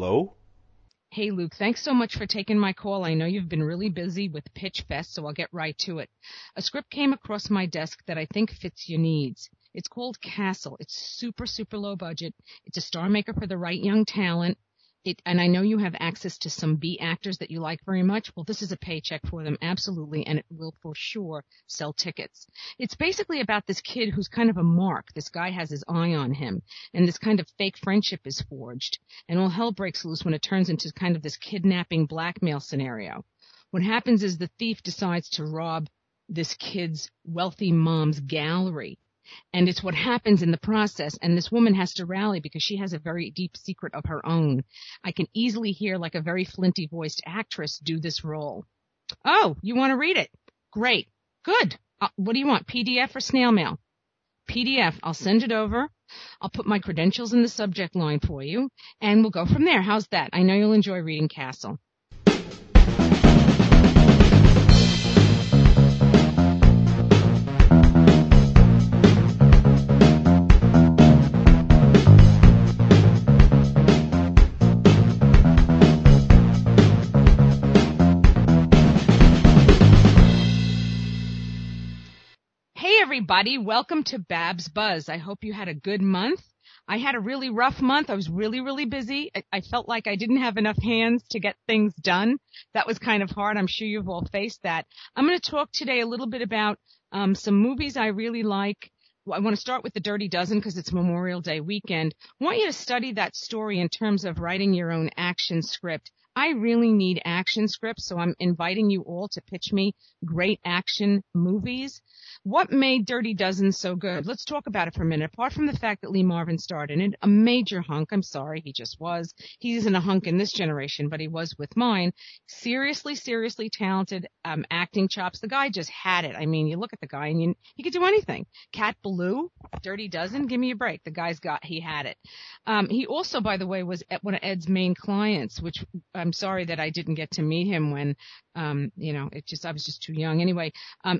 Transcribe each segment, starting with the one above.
Hello? Hey, Luke, thanks so much for taking my call. I know you've been really busy with Pitch Fest, so I'll get right to it. A script came across my desk that I think fits your needs. It's called Castle. It's super, super low budget. It's a star maker for the right young talent. And I know you have access to some B actors that you like very much. Well, this is a paycheck for them, absolutely, and it will for sure sell tickets. It's basically about this kid who's kind of a mark. This guy has his eye on him, and this kind of fake friendship is forged. And all hell breaks loose when it turns into kind of this kidnapping blackmail scenario. What happens is the thief decides to rob this kid's wealthy mom's gallery. And it's what happens in the process, and this woman has to rally because she has a very deep secret of her own. I can easily hear like a very flinty-voiced actress do this role. Oh, you want to read it? Great. Good. What do you want, PDF or snail mail? PDF. I'll send it over. I'll put my credentials in the subject line for you, and we'll go from there. How's that? I know you'll enjoy reading Castle. Everybody, welcome to Babs Buzz. I hope you had a good month. I had a really rough month. I was really, really busy. I felt like I didn't have enough hands to get things done. That was kind of hard. I'm sure you've all faced that. I'm going to talk today a little bit about some movies I really like. I want to start with The Dirty Dozen because it's Memorial Day weekend. I want you to study that story in terms of writing your own action script. I really need action scripts, so I'm inviting you all to pitch me great action movies. What made Dirty Dozen so good? Let's talk about it for a minute. Apart from the fact that Lee Marvin starred in it, a major hunk. I'm sorry, he just was. He isn't a hunk in this generation, but he was with mine. Seriously, seriously talented acting chops. The guy just had it. I mean, you look at the guy and he could do anything. Cat Ballou, Dirty Dozen, give me a break. The guy's got, he had it. He also, by the way, was one of Ed's main clients, which I'm sorry that I didn't get to meet him when, I was just too young. Anyway,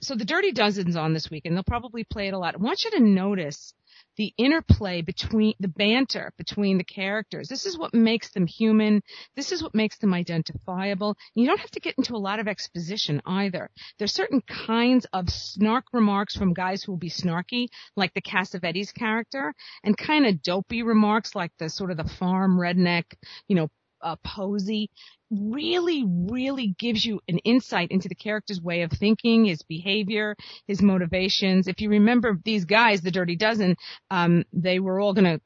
so The Dirty Dozen's on this week, and they'll probably play it a lot. I want you to notice the interplay between the banter between the characters. This is what makes them human. This is what makes them identifiable. You don't have to get into a lot of exposition either. There's certain kinds of snark remarks from guys who will be snarky, like the Cassavetes character, and kind of dopey remarks like the sort of the farm redneck, Posey really gives you an insight into the character's way of thinking, his behavior, his motivations. If you remember these guys, the Dirty Dozen, they were all gonna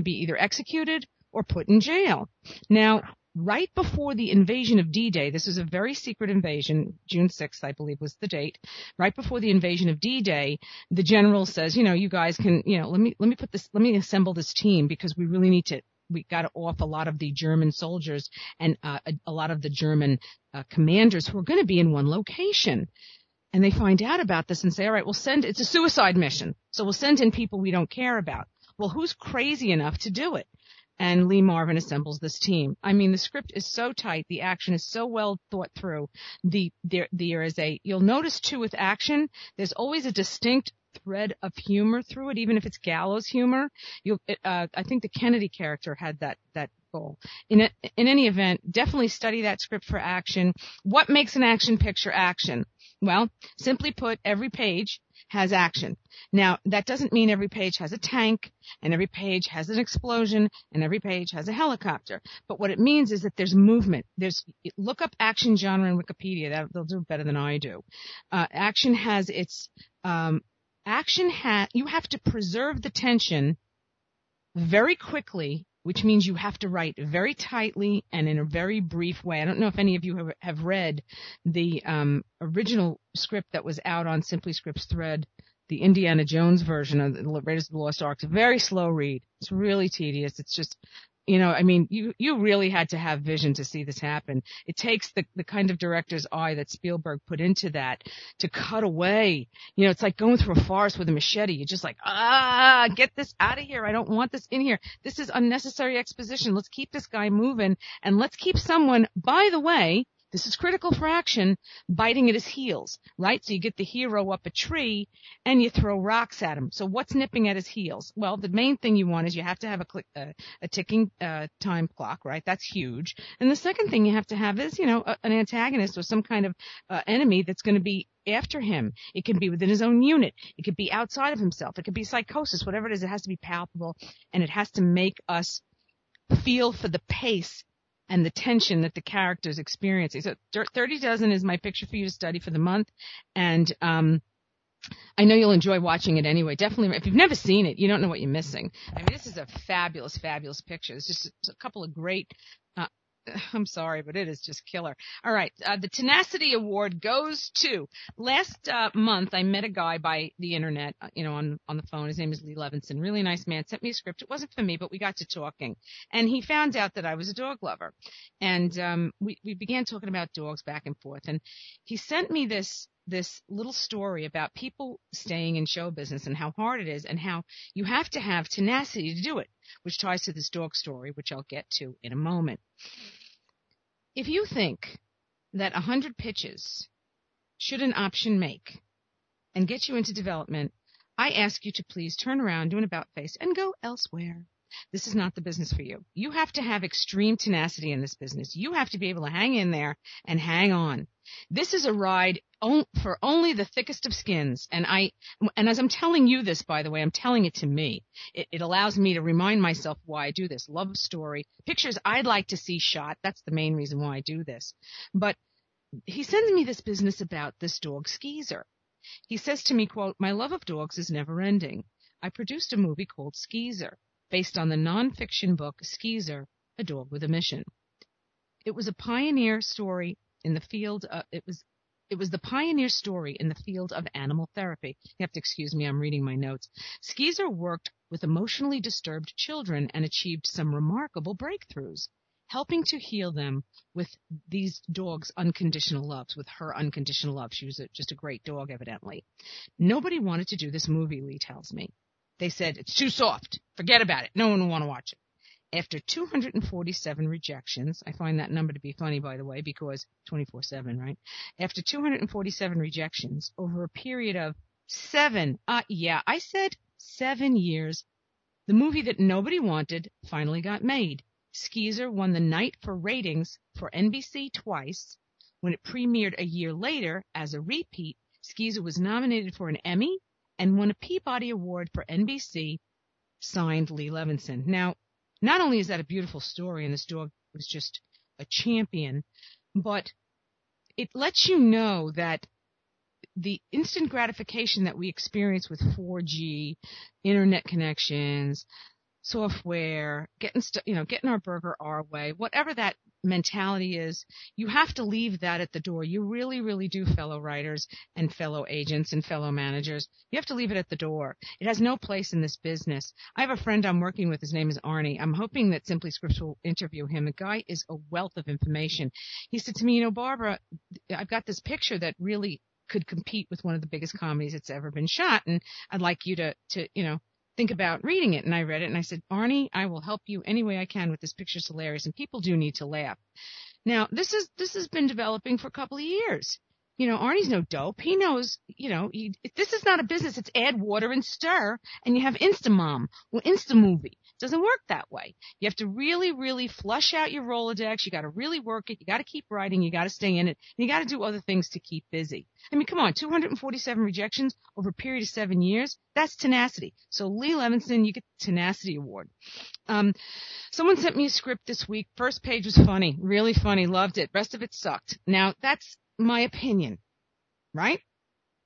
be either executed or put in jail. Now, right before the invasion of D Day, this was a very secret invasion. June 6th, I believe, was the date. Right before the invasion of D Day, the general says, you guys can, let me assemble this team because we really need to. We got off a lot of the German soldiers and a lot of the German commanders who are going to be in one location. And they find out about this and say, all right, it's a suicide mission. So we'll send in people we don't care about. Well, who's crazy enough to do it? And Lee Marvin assembles this team. I mean, the script is so tight. The action is so well thought through. You'll notice too with action, there's always a distinct thread of humor through it, even if it's gallows humor. I think the Kennedy character had that goal. In any event, definitely study that script for action. What makes an action picture action? Well, simply put, every page has action. Now, that doesn't mean every page has a tank, and every page has an explosion, and every page has a helicopter. But what it means is that there's movement. Look up action genre in Wikipedia. They'll do better than I do. You have to preserve the tension very quickly, which means you have to write very tightly and in a very brief way. I don't know if any of you have read the original script that was out on Simply Scripts Thread, the Indiana Jones version of the Raiders of the Lost Ark. It's a very slow read. It's really tedious. It's just... you really had to have vision to see this happen. It takes the kind of director's eye that Spielberg put into that to cut away. It's like going through a forest with a machete. You're just like, get this out of here. I don't want this in here. This is unnecessary exposition. Let's keep this guy moving, and let's keep someone, by the way, This is critical for action, biting at his heels, right? So you get the hero up a tree and you throw rocks at him. So what's nipping at his heels? Well, the main thing you want is you have to have a ticking time clock, right? That's huge. And the second thing you have to have is, you know, an antagonist or some kind of enemy that's going to be after him. It can be within his own unit. It could be outside of himself. It could be psychosis. Whatever it is, it has to be palpable, and it has to make us feel for the pace and the tension that the character's experiencing. So 30 Dozen is my picture for you to study for the month, and I know you'll enjoy watching it anyway. Definitely, if you've never seen it, you don't know what you're missing. I mean, this is a fabulous, fabulous picture. It's just a couple of great I'm sorry, but it is just killer. All right. The Tenacity Award goes to last month. I met a guy by the internet, you know, on the phone. His name is Lee Levinson. Really nice man. Sent me a script. It wasn't for me, but we got to talking, and he found out that I was a dog lover, and we began talking about dogs back and forth. And he sent me this little story about people staying in show business and how hard it is and how you have to have tenacity to do it, which ties to this dog story, which I'll get to in a moment. If you think that 100 pitches should an option make and get you into development, I ask you to please turn around, do an about face, and go elsewhere. This is not the business for you. You have to have extreme tenacity in this business. You have to be able to hang in there and hang on. This is a ride for only the thickest of skins. And as I'm telling you this, by the way, I'm telling it to me. It allows me to remind myself why I do this. Love story. Pictures I'd like to see shot. That's the main reason why I do this. But he sends me this business about this dog Skeezer. He says to me, quote, "My love of dogs is never ending. I produced a movie called Skeezer, based on the nonfiction book Skeezer, A Dog with a Mission. It was a pioneer story in the field of, it was the pioneer story in the field of animal therapy." You have to excuse me, I'm reading my notes. "Skeezer worked with emotionally disturbed children and achieved some remarkable breakthroughs, helping to heal them with these dogs' unconditional loves, with her unconditional love." She was just a great dog, evidently. "Nobody wanted to do this movie," Lee tells me. "They said, it's too soft. Forget about it. No one will want to watch it." After 247 rejections — I find that number to be funny, by the way, because 24/7, right? After 247 rejections over a period of 7 years, the movie that nobody wanted finally got made. Skeezer won the night for ratings for NBC twice. When it premiered a year later as a repeat, Skeezer was nominated for an Emmy and won a Peabody Award for NBC, signed Lee Levinson. Now, not only is that a beautiful story, and this dog was just a champion, but it lets you know that the instant gratification that we experience with 4G, internet connections, software, getting our burger our way, whatever that mentality is, you have to leave that at the door. You really, really do, fellow writers and fellow agents and fellow managers. You have to leave it at the door. It has no place in this business. I have a friend I'm working with. His name is Arnie. I'm hoping that Simply Scripts will interview him. The guy is a wealth of information. He said to me, "You know, Barbara, I've got this picture that really could compete with one of the biggest comedies that's ever been shot, and I'd like you to you know, think about reading it." And I read it, and I said, "Arnie, I will help you any way I can with this picture. It's hilarious, and people do need to laugh." Now, this has been developing for a couple of years. You know, Arnie's no dope. He knows, you know, this is not a business. It's add water and stir, and you have Instamom or Instamovie. It doesn't work that way. You have to really, really flush out your Rolodex. You got to really work it. You got to keep writing. You got to stay in it. And you got to do other things to keep busy. I mean, come on, 247 rejections over a period of 7 years. That's tenacity. So Lee Levinson, you get the Tenacity Award. Someone sent me a script this week. First page was funny, really funny. Loved it. Rest of it sucked. Now, that's my opinion, right?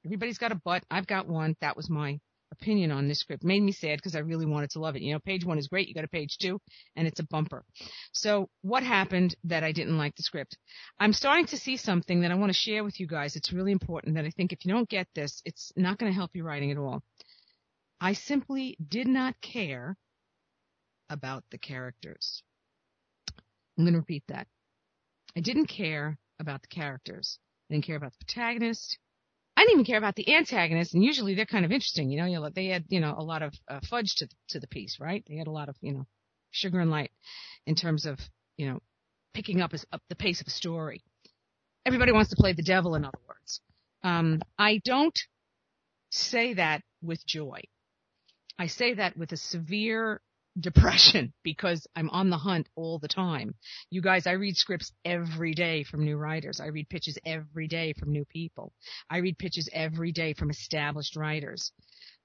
Everybody's got a butt. I've got one. That was my opinion on this script. Made me sad because I really wanted to love it. You know, page one is great. You got a page two, and it's a bumper. So what happened that I didn't like the script? I'm starting to see something that I want to share with you guys. It's really important that I think if you don't get this, it's not going to help you writing at all. I simply did not care about the characters. I'm going to repeat that. I didn't care about the characters. I didn't care about the protagonist. I didn't even care about the antagonist, and usually they're kind of interesting, you know. They had, you know, a lot of fudge to the piece, right? They had a lot of, you know, sugar and light in terms of, you know, picking up the pace of a story. Everybody wants to play the devil, in other words. I don't say that with joy. I say that with a severe depression because I'm on the hunt all the time. You guys, I read scripts every day from new writers. I read pitches every day from new people. I read pitches every day from established writers.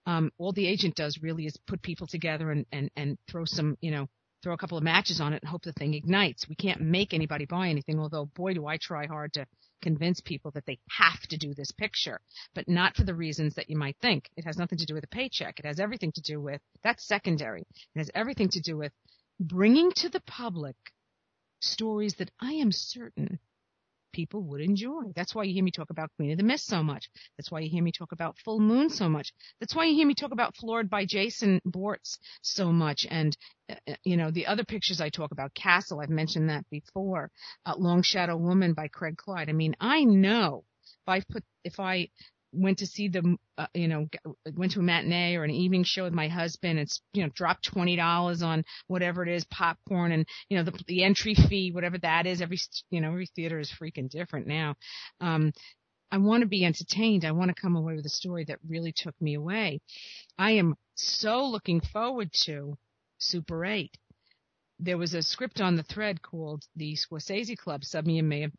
All the agent does really is put people together and throw some, you know, throw a couple of matches on it and hope the thing ignites. We can't make anybody buy anything, although, boy, do I try hard to convince people that they have to do this picture, but not for the reasons that you might think. It has nothing to do with a paycheck. It has everything to do with – that's secondary. It has everything to do with bringing to the public stories that I am certain people would enjoy. That's why you hear me talk about Queen of the Mist so much. That's why you hear me talk about Full Moon so much. That's why you hear me talk about Floored by Jason Bortz so much. And, you know, the other pictures I talk about, Castle, I've mentioned that before, Long Shadow Woman by Craig Clyde. I mean, I know if I went to see the, went to a matinee or an evening show with my husband and, you know, dropped $20 on whatever it is, popcorn and, you know, the entry fee, whatever that is, every theater is freaking different now. I want to be entertained. I want to come away with a story that really took me away. I am so looking forward to Super 8. There was a script on the thread called the Scorsese Club. Some of you may have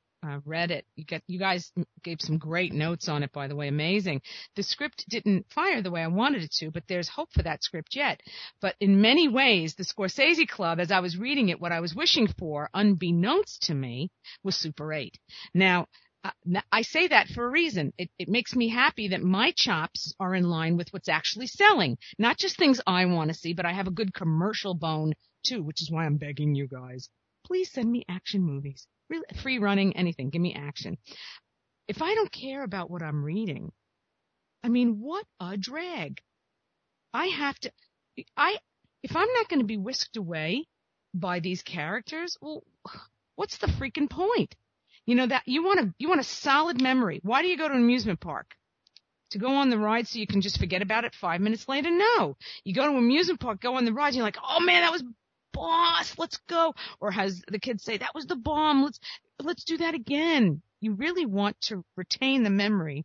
read it. You guys gave some great notes on it, by the way. Amazing. The script didn't fire the way I wanted it to, but there's hope for that script yet. But in many ways, the Scorsese Club, as I was reading it, what I was wishing for, unbeknownst to me, was Super 8. Now, I say that for a reason. It makes me happy that my chops are in line with what's actually selling. Not just things I want to see, but I have a good commercial bone, too, which is why I'm begging you guys. Please send me action movies. Really, free running, anything. Give me action. If I don't care about what I'm reading, I mean, what a drag. If I'm not going to be whisked away by these characters, well, what's the freaking point? You know, that you want a solid memory. Why do you go to an amusement park? To go on the ride so you can just forget about it 5 minutes later? No. You go to an amusement park, go on the ride, and you're like, oh man, that was boss, let's go. Or as the kids say, that was the bomb. Let's do that again. You really want to retain the memory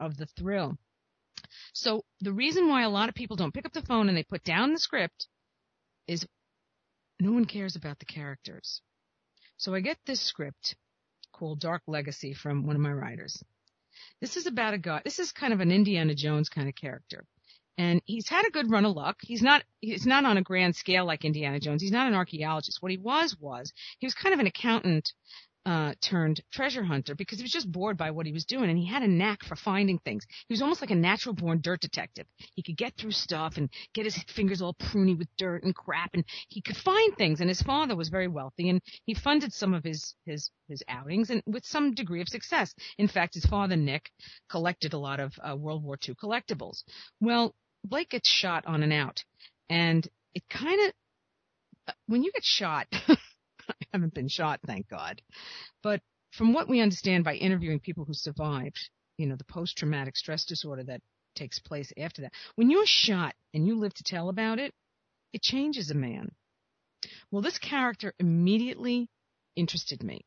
of the thrill. So the reason why a lot of people don't pick up the phone and they put down the script is no one cares about the characters. So I get this script called Dark Legacy from one of my writers. This is about a guy. This is kind of an Indiana Jones kind of character. And he's had a good run of luck. He's not on a grand scale like Indiana Jones. He's not an archaeologist. What he was he was kind of an accountant turned treasure hunter because he was just bored by what he was doing, and he had a knack for finding things. He was almost like a natural-born dirt detective. He could get through stuff and get his fingers all pruny with dirt and crap, and he could find things. And his father was very wealthy, and he funded some of his outings and with some degree of success. In fact, his father, Nick, collected a lot of World War II collectibles. Well, Blake gets shot on an out, and it kind of – when you get shot – I haven't been shot, thank God. But from what we understand by interviewing people who survived, you know, the post-traumatic stress disorder that takes place after that, when you're shot and you live to tell about it, it changes a man. Well, this character immediately interested me.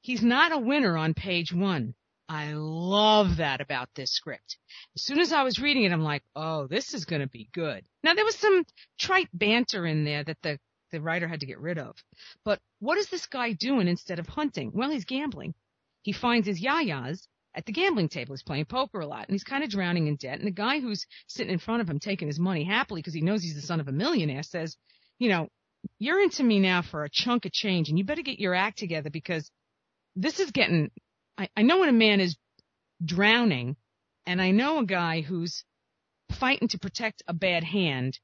He's not a winner on page one. I love that about this script. As soon as I was reading it, I'm like, oh, this is going to be good. Now, there was some trite banter in there that the writer had to get rid of. But what is this guy doing instead of hunting? Well, he's gambling. He finds his yayas at the gambling table. He's playing poker a lot, and he's kind of drowning in debt. And the guy who's sitting in front of him taking his money happily because he knows he's the son of a millionaire says, you know, you're into me now for a chunk of change, and you better get your act together because this is getting – I know when a man is drowning, and I know a guy who's fighting to protect a bad hand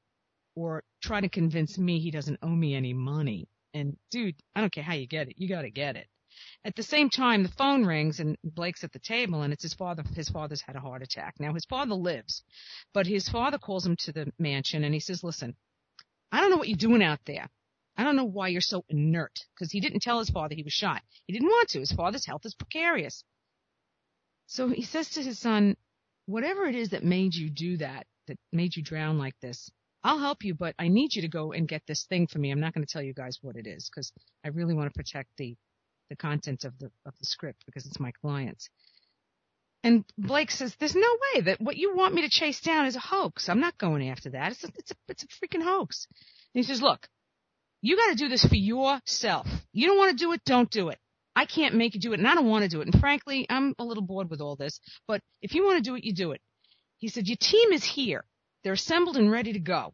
or try to convince me he doesn't owe me any money. And, dude, I don't care how you get it. You got to get it. At the same time, the phone rings, and Blake's at the table, and it's his father. His father's had a heart attack. Now, his father lives, but his father calls him to the mansion, and he says, listen, I don't know what you're doing out there. I don't know why you're so inert, because he didn't tell his father he was shot. He didn't want to. His father's health is precarious. So he says to his son, whatever it is that made you do that, that made you drown like this, I'll help you, but I need you to go and get this thing for me. I'm not going to tell you guys what it is because I really want to protect the the content of the script because it's my client's. And Blake says, there's no way that what you want me to chase down is a hoax. I'm not going after that. It's a freaking hoax. And he says, look, you got to do this for yourself. You don't want to do it, don't do it. I can't make you do it, and I don't want to do it. And frankly, I'm a little bored with all this. But if you want to do it, you do it. He said, your team is here. They're assembled and ready to go.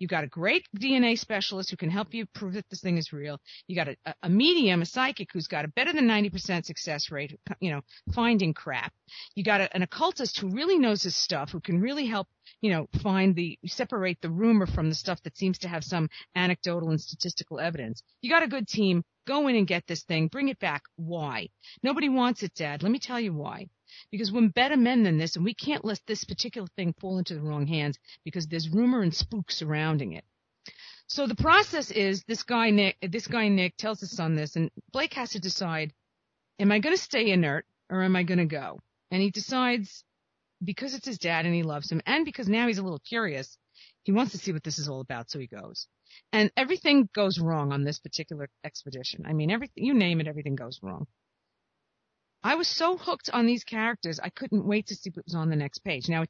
You got a great DNA specialist who can help you prove that this thing is real. You got a medium, a psychic who's got a better than 90% success rate, you know, finding crap. You got an occultist who really knows his stuff, who can really help, you know, separate the rumor from the stuff that seems to have some anecdotal and statistical evidence. You got a good team. Go in and get this thing. Bring it back. Why? Nobody wants it, Dad. Let me tell you why. Because we're better men than this, and we can't let this particular thing fall into the wrong hands because there's rumor and spook surrounding it. So the process is this guy Nick tells his son this, and Blake has to decide, am I going to stay inert or am I going to go? And he decides, because it's his dad and he loves him, and because now he's a little curious, he wants to see what this is all about, so he goes. And everything goes wrong on this particular expedition. I mean, everything, you name it, everything goes wrong. I was so hooked on these characters, I couldn't wait to see what was on the next page. Now,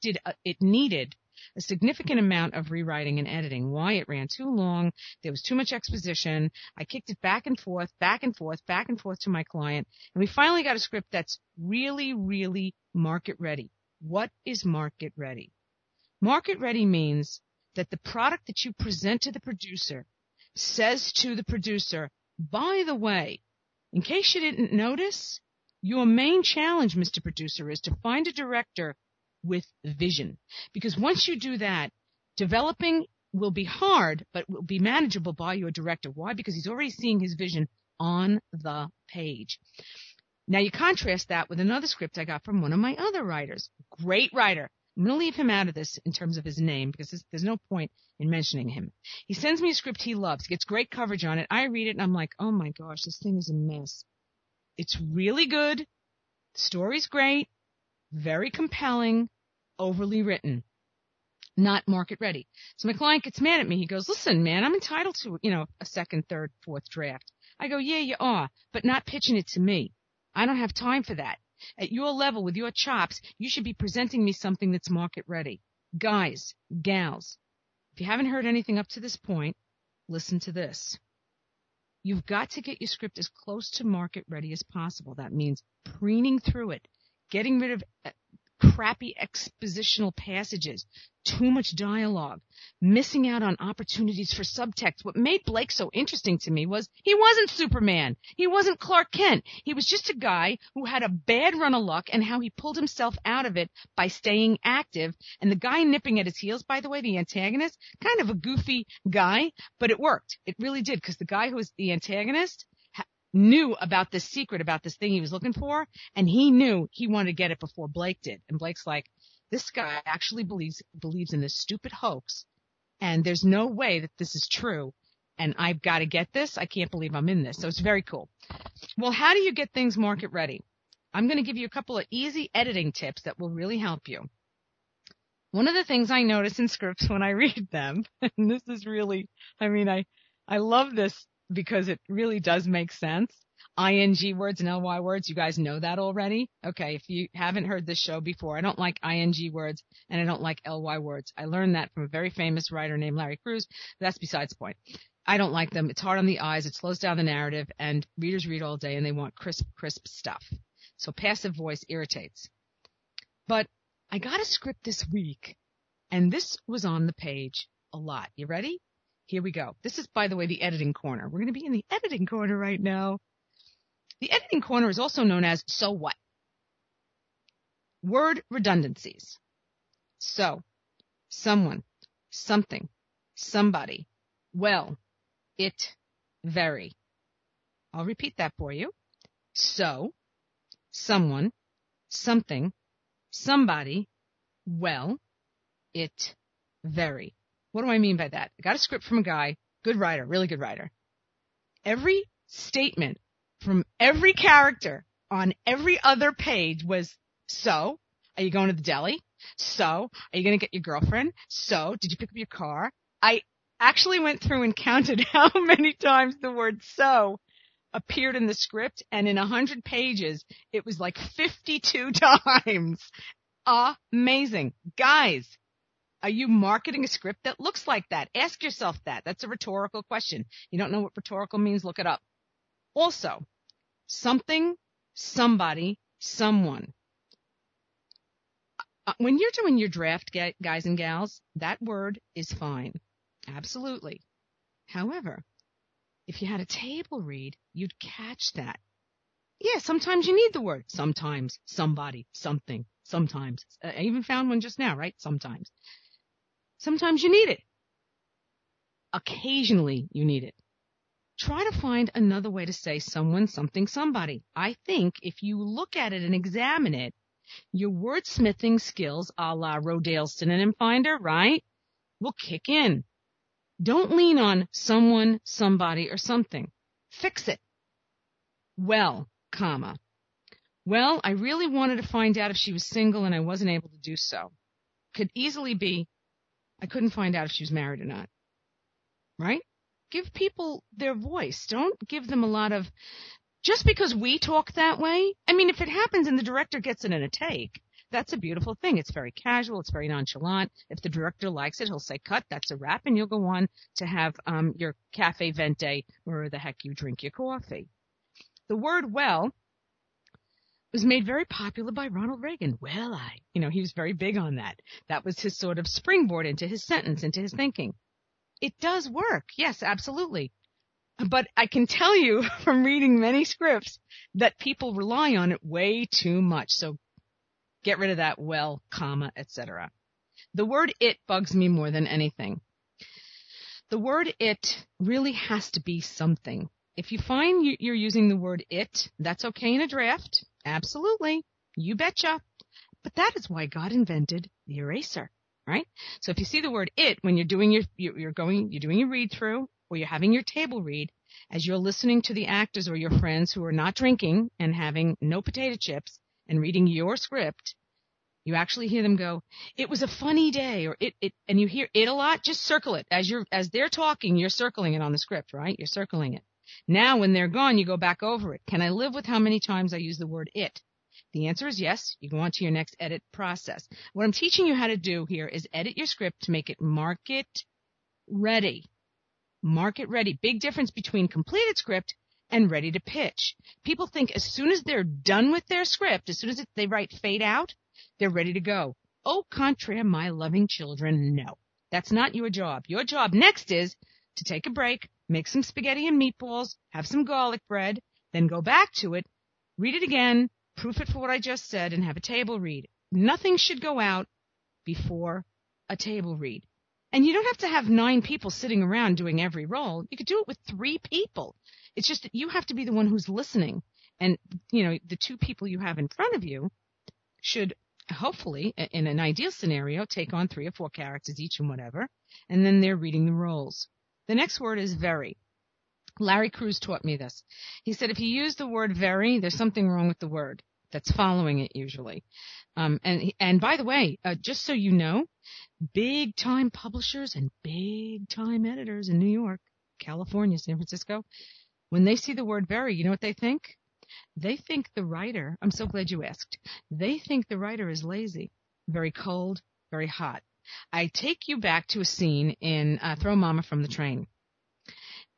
it needed a significant amount of rewriting and editing. Why? It ran too long. There was too much exposition. I kicked it back and forth to my client. And we finally got a script that's really, really market ready. What is market ready? Market ready means that the product that you present to the producer says to the producer, by the way, in case you didn't notice, your main challenge, Mr. Producer, is to find a director with vision. Because once you do that, developing will be hard, but will be manageable by your director. Why? Because he's already seeing his vision on the page. Now, you contrast that with another script I got from one of my other writers. Great writer. I'm going to leave him out of this in terms of his name because there's no point in mentioning him. He sends me a script he loves. Gets great coverage on it. I read it, and I'm like, oh, my gosh, this thing is a mess. It's really good, the story's great, very compelling, overly written, not market ready. So my client gets mad at me. He goes, listen, man, I'm entitled to, you know, a second, third, fourth draft. I go, yeah, you are, but not pitching it to me. I don't have time for that. At your level, with your chops, you should be presenting me something that's market ready. Guys, gals, if you haven't heard anything up to this point, listen to this. You've got to get your script as close to market ready as possible. That means preening through it, getting rid of crappy expositional passages, too much dialogue, missing out on opportunities for subtext. What made Blake so interesting to me was he wasn't Superman. He wasn't Clark Kent. He was just a guy who had a bad run of luck and how he pulled himself out of it by staying active. And the guy nipping at his heels, by the way, the antagonist, kind of a goofy guy, but it worked. It really did, because the guy who was the antagonist knew about this secret, about this thing he was looking for, and he knew he wanted to get it before Blake did. And Blake's like, this guy actually believes in this stupid hoax, and there's no way that this is true, and I've got to get this. I can't believe I'm in this. So it's very cool. Well, how do you get things market ready? I'm going to give you a couple of easy editing tips that will really help you. One of the things I notice in scripts when I read them, and this is really, I mean, I love this, because it really does make sense. ING words and LY words, you guys know that already. Okay, if you haven't heard this show before, I don't like ING words and I don't like LY words. I learned that from a very famous writer named Larry Cruz. That's besides the point. I don't like them. It's hard on the eyes. It slows down the narrative, and readers read all day and they want crisp stuff. So passive voice irritates. But I got a script this week, and this was on the page a lot. You ready? Here we go. This is, by the way, the editing corner. We're going to be in the editing corner right now. The editing corner is also known as so what? Word redundancies. So, someone, something, somebody, well, it, very. I'll repeat that for you. So, someone, something, somebody, well, it, very. What do I mean by that? I got a script from a guy, good writer, really good writer. Every statement from every character on every other page was, so, are you going to the deli? So, are you going to get your girlfriend? So, did you pick up your car? I actually went through and counted how many times the word so appeared in the script, and in 100 pages, it was like 52 times. Amazing. Guys, are you marketing a script that looks like that? Ask yourself that. That's a rhetorical question. You don't know what rhetorical means? Look it up. Also, something, somebody, someone. When you're doing your draft, guys and gals, that word is fine. Absolutely. However, if you had a table read, you'd catch that. Yeah, sometimes you need the word. Sometimes, somebody, something, sometimes. I even found one just now, right? Sometimes. Sometimes you need it. Occasionally you need it. Try to find another way to say someone, something, somebody. I think if you look at it and examine it, your wordsmithing skills, a la Rodale's Synonym Finder, right, will kick in. Don't lean on someone, somebody, or something. Fix it. Well, comma. Well, I really wanted to find out if she was single and I wasn't able to do so. Could easily be, I couldn't find out if she was married or not. Right? Give people their voice. Don't give them a lot of, just because we talk that way. I mean, if it happens and the director gets it in a take, that's a beautiful thing. It's very casual. It's very nonchalant. If the director likes it, he'll say, cut, that's a wrap, and you'll go on to have your cafe vente, where the heck you drink your coffee. The word well was made very popular by Ronald Reagan. Well, I, he was very big on that. That was his sort of springboard into his sentence, into his thinking. It does work. Yes, absolutely. But I can tell you from reading many scripts that people rely on it way too much. So get rid of that well, comma, etc. The word it bugs me more than anything. The word it really has to be something. If you find you're using the word it, that's okay in a draft. Absolutely. You betcha. But that is why God invented the eraser, right? So if you see the word it when you're doing your read through, or you're having your table read, as you're listening to the actors or your friends who are not drinking and having no potato chips, and reading your script, you actually hear them go, it was a funny day, or it, and you hear it a lot, just circle it. As they're talking, you're circling it on the script, right? You're circling it. Now, when they're gone, you go back over it. Can I live with how many times I use the word it? The answer is yes. You go on to your next edit process. What I'm teaching you how to do here is edit your script to make it market ready. Market ready. Big difference between completed script and ready to pitch. People think as soon as they're done with their script, as soon as they write fade out, they're ready to go. Oh, contrary, my loving children, no. That's not your job. Your job next is to take a break, make some spaghetti and meatballs, have some garlic bread, then go back to it, read it again, proof it for what I just said, and have a table read. Nothing should go out before a table read. And you don't have to have 9 people sitting around doing every role. You could do it with 3 people. It's just that you have to be the one who's listening. And, the 2 people you have in front of you should hopefully, in an ideal scenario, take on 3 or 4 characters each and whatever. And then they're reading the roles. The next word is very. Larry Cruz taught me this. He said if you use the word very, there's something wrong with the word that's following it usually. And by the way, just so you know, big-time publishers and big-time editors in New York, California, San Francisco, when they see the word very, you know what they think? They think the writer, I'm so glad you asked, they think the writer is lazy, very cold, very hot. I take you back to a scene in Throw Mama from the Train.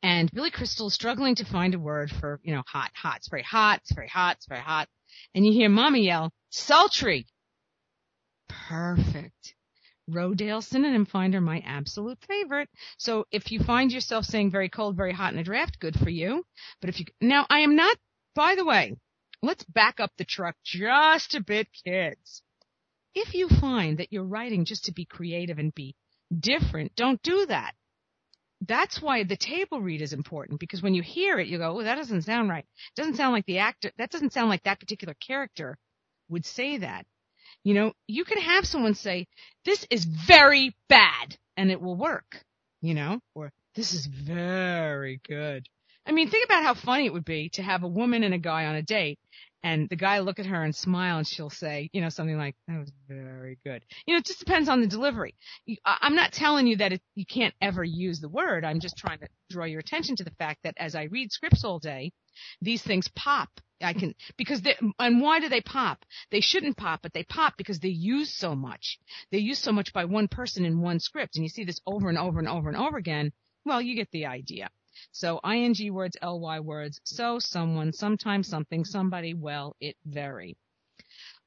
And Billy Crystal is struggling to find a word for, hot, hot. It's very hot, it's very hot, it's very hot. And you hear Mama yell, sultry. Perfect. Rodale's Synonym Finder, my absolute favorite. So if you find yourself saying very cold, very hot in a draft, good for you. But if you, now I am not, by the way, let's back up the truck just a bit, kids. If you find that you're writing just to be creative and be different, don't do that. That's why the table read is important, because when you hear it, you go, oh, that doesn't sound right. It doesn't sound like the actor, that doesn't sound like that particular character would say that. You can have someone say, this is very bad, and it will work, or this is very good. I mean, think about how funny it would be to have a woman and a guy on a date, And the guy look at her and smile, and she'll say, you know, something like, that was very good. You know, it just depends on the delivery. I'm not telling you that you can't ever use the word. I'm just trying to draw your attention to the fact that as I read scripts all day, these things pop. And why do they pop? They shouldn't pop, but they pop because they use so much. They use so much by one person in one script. And you see this over and over and over and over again. Well, you get the idea. So ing words, ly words, so, someone, sometimes, something, somebody, well, it very.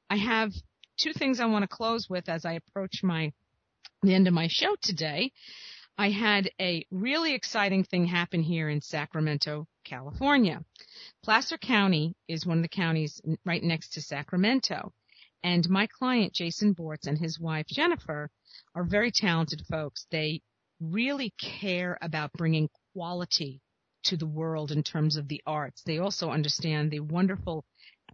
I have two things I want to close with as I approach the end of my show today. I had a really exciting thing happen here in Sacramento, California. Placer County is one of the counties right next to Sacramento. And my client, Jason Bortz, and his wife, Jennifer, are very talented folks. They really care about bringing quality to the world in terms of the arts. They also understand the wonderful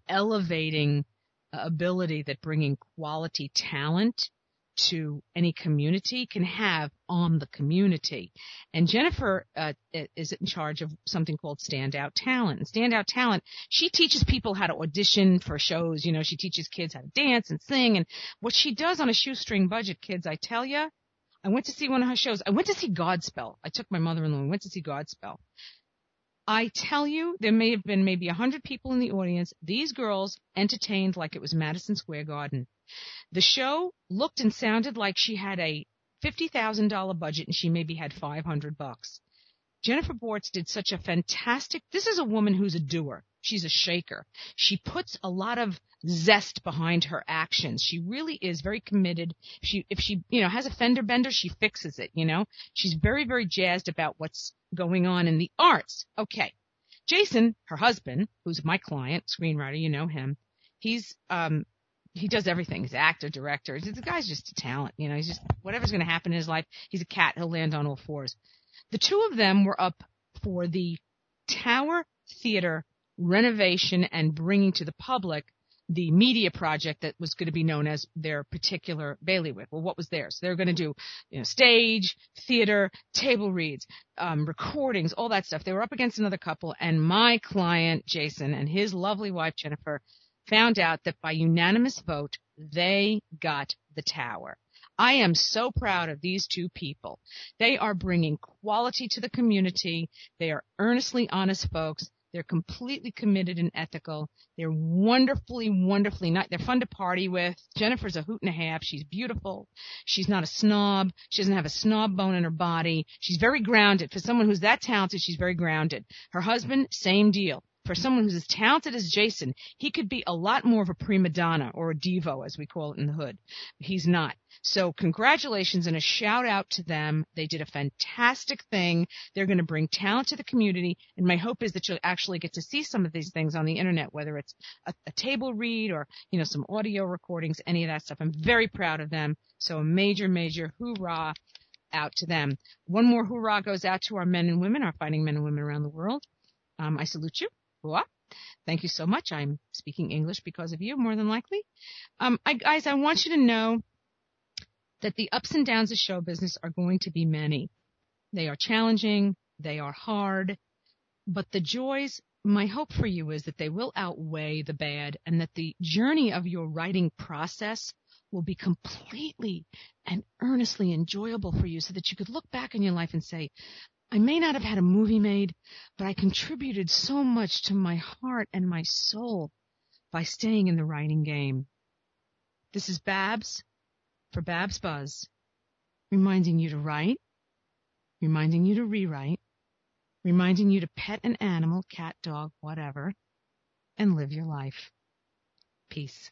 elevating ability that bringing quality talent to any community can have on the community. And Jennifer is in charge of something called Standout Talent. And Standout Talent, she teaches people how to audition for shows. You know, she teaches kids how to dance and sing. And what she does on a shoestring budget, kids, I tell you, I went to see one of her shows. I went to see Godspell. I took my mother-in-law and went to see Godspell. I tell you, there may have been maybe 100 people in the audience. These girls entertained like it was Madison Square Garden. The show looked and sounded like she had a $50,000 budget and she maybe had $500. Jennifer Bortz did such a fantastic – this is a woman who's a doer. She's a shaker. She puts a lot of zest behind her actions. She really is very committed. If she, you know, has a fender bender, she fixes it, you know. She's very, very jazzed about what's going on in the arts. Okay. Jason, her husband, who's my client, screenwriter, you know him. He's he does everything. He's actor, director. The guy's just a talent, you know. He's just whatever's going to happen in his life, he's a cat. He'll land on all fours. The two of them were up for the Tower Theater renovation and bringing to the public the media project that was going to be known as their particular bailiwick. Well, what was theirs? They're going to do, you know, stage, theater, table reads, recordings, all that stuff. They were up against another couple, and my client, Jason, and his lovely wife, Jennifer, found out that by unanimous vote, they got the Tower. I am so proud of these two people. They are bringing quality to the community. They are earnestly honest folks. They're completely committed and ethical. They're wonderfully, wonderfully nice. They're fun to party with. Jennifer's a hoot and a half. She's beautiful. She's not a snob. She doesn't have a snob bone in her body. She's very grounded. For someone who's that talented, she's very grounded. Her husband, same deal. For someone who's as talented as Jason, he could be a lot more of a prima donna or a divo, as we call it in the hood. He's not. So congratulations and a shout-out to them. They did a fantastic thing. They're going to bring talent to the community, and my hope is that you'll actually get to see some of these things on the Internet, whether it's a table read or, you know, some audio recordings, any of that stuff. I'm very proud of them. So a major, major hoorah out to them. One more hoorah goes out to our men and women, our fighting men and women around the world. I salute you. Thank you so much. I'm speaking English because of you, more than likely. Guys, I want you to know that the ups and downs of show business are going to be many. They are challenging. They are hard. But the joys, my hope for you is that they will outweigh the bad and that the journey of your writing process will be completely and earnestly enjoyable for you so that you could look back on your life and say, I may not have had a movie made, but I contributed so much to my heart and my soul by staying in the writing game. This is Babs for Babs Buzz, reminding you to write, reminding you to rewrite, reminding you to pet an animal, cat, dog, whatever, and live your life. Peace.